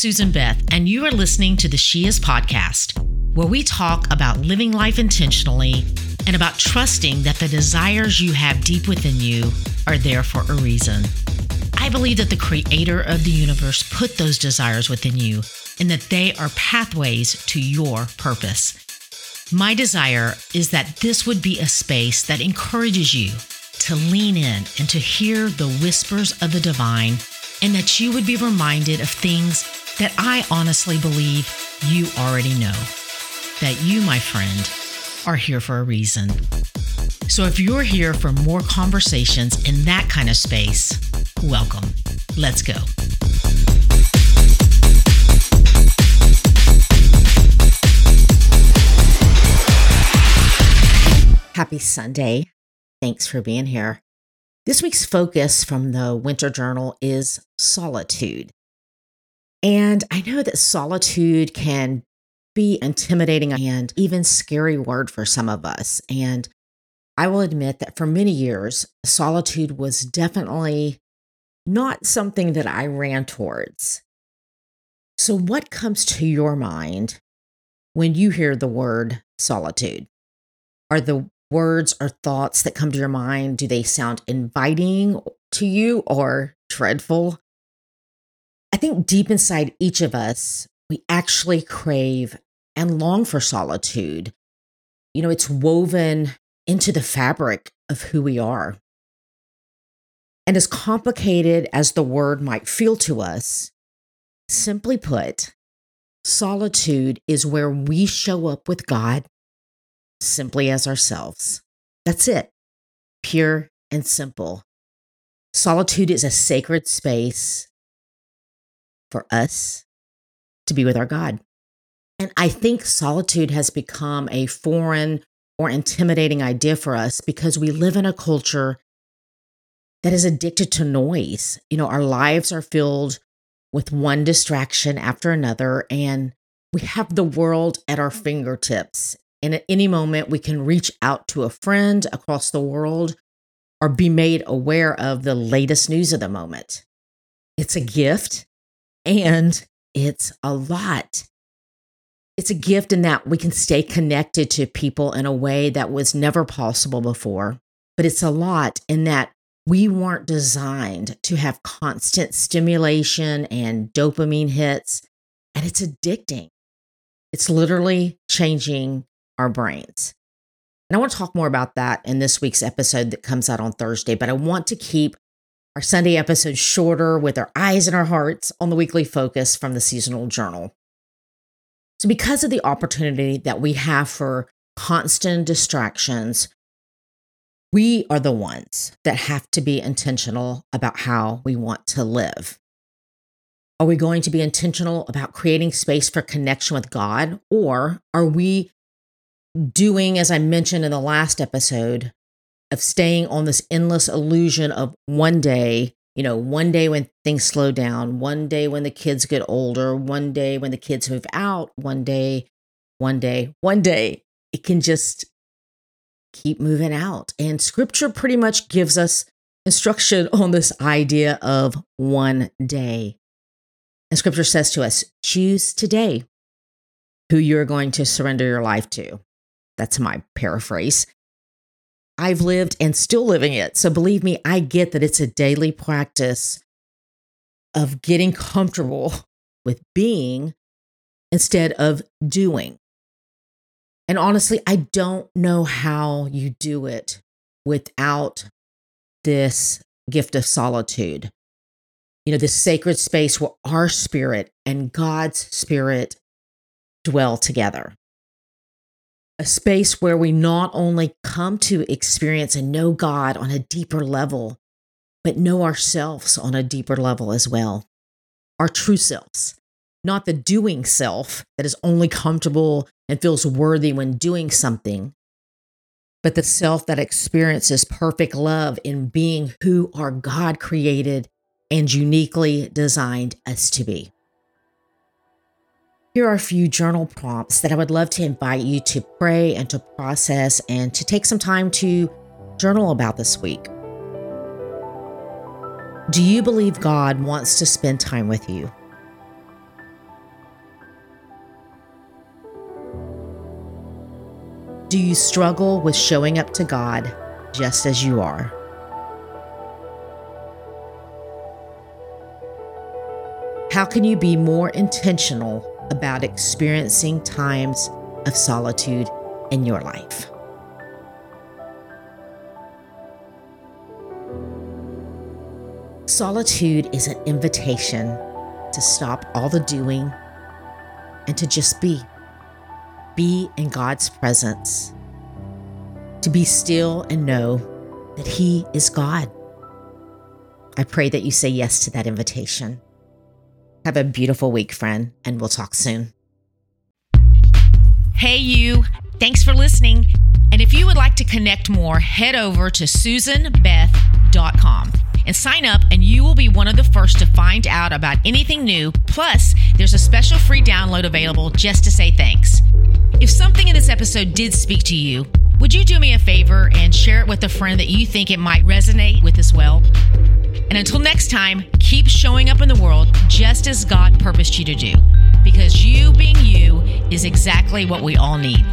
Susan Beth, and you are listening to the She Is Podcast, where we talk about living life intentionally and about trusting that the desires you have deep within you are there for a reason. I believe that the creator of the universe put those desires within you and that they are pathways to your purpose. My desire is that this would be a space that encourages you to lean in and to hear the whispers of the divine, and that you would be reminded of things that I honestly believe you already know, that you, my friend, are here for a reason. So if you're here for more conversations in that kind of space, welcome. Let's go. Happy Sunday. Thanks for being here. This week's focus from the Winter Journal is solitude. And I know that solitude can be intimidating and even scary word for some of us. And I will admit that for many years, solitude was definitely not something that I ran towards. So what comes to your mind when you hear the word solitude? Are the words or thoughts that come to your mind, do they sound inviting to you or dreadful? I think deep inside each of us, we actually crave and long for solitude. You know, it's woven into the fabric of who we are. And as complicated as the word might feel to us, simply put, solitude is where we show up with God simply as ourselves. That's it. Pure and simple. Solitude is a sacred space for us to be with our God. And I think solitude has become a foreign or intimidating idea for us because we live in a culture that is addicted to noise. You know, our lives are filled with one distraction after another, and we have the world at our fingertips. And at any moment, we can reach out to a friend across the world or be made aware of the latest news of the moment. It's a gift, and it's a lot. It's a gift in that we can stay connected to people in a way that was never possible before, but it's a lot in that we weren't designed to have constant stimulation and dopamine hits, and it's addicting. It's literally changing our brains. And I want to talk more about that in this week's episode that comes out on Thursday, but I want to keep our Sunday episode shorter with our eyes and our hearts on the weekly focus from the seasonal journal. So because of the opportunity that we have for constant distractions, we are the ones that have to be intentional about how we want to live. Are we going to be intentional about creating space for connection with God, or are we doing, as I mentioned in the last episode, of staying on this endless illusion of one day, you know, one day when things slow down, one day when the kids get older, one day when the kids move out, one day, it can just keep moving out. And scripture pretty much gives us instruction on this idea of one day. And scripture says to us, choose today who you're going to surrender your life to. That's my paraphrase. I've lived and still living it. So believe me, I get that it's a daily practice of getting comfortable with being instead of doing. And honestly, I don't know how you do it without this gift of solitude. You know, this sacred space where our spirit and God's spirit dwell together. A space where we not only come to experience and know God on a deeper level, but know ourselves on a deeper level as well. Our true selves, not the doing self that is only comfortable and feels worthy when doing something, but the self that experiences perfect love in being who our God created and uniquely designed us to be. Here are a few journal prompts that I would love to invite you to pray and to process and to take some time to journal about this week. Do you believe God wants to spend time with you? Do you struggle with showing up to God just as you are? How can you be more intentional about experiencing times of solitude in your life? Solitude is an invitation to stop all the doing and to just be. Be in God's presence. To be still and know that He is God. I pray that you say yes to that invitation. Have a beautiful week, friend, and we'll talk soon. Hey, you. Thanks for listening. And if you would like to connect more, head over to SusanBeth.com and sign up, and you will be one of the first to find out about anything new. Plus, there's a special free download available just to say thanks. If something in this episode did speak to you, would you do me a favor and share it with a friend that you think it might resonate with as well? And until next time, keep showing up in the world just as God purposed you to do, because you being you is exactly what we all need.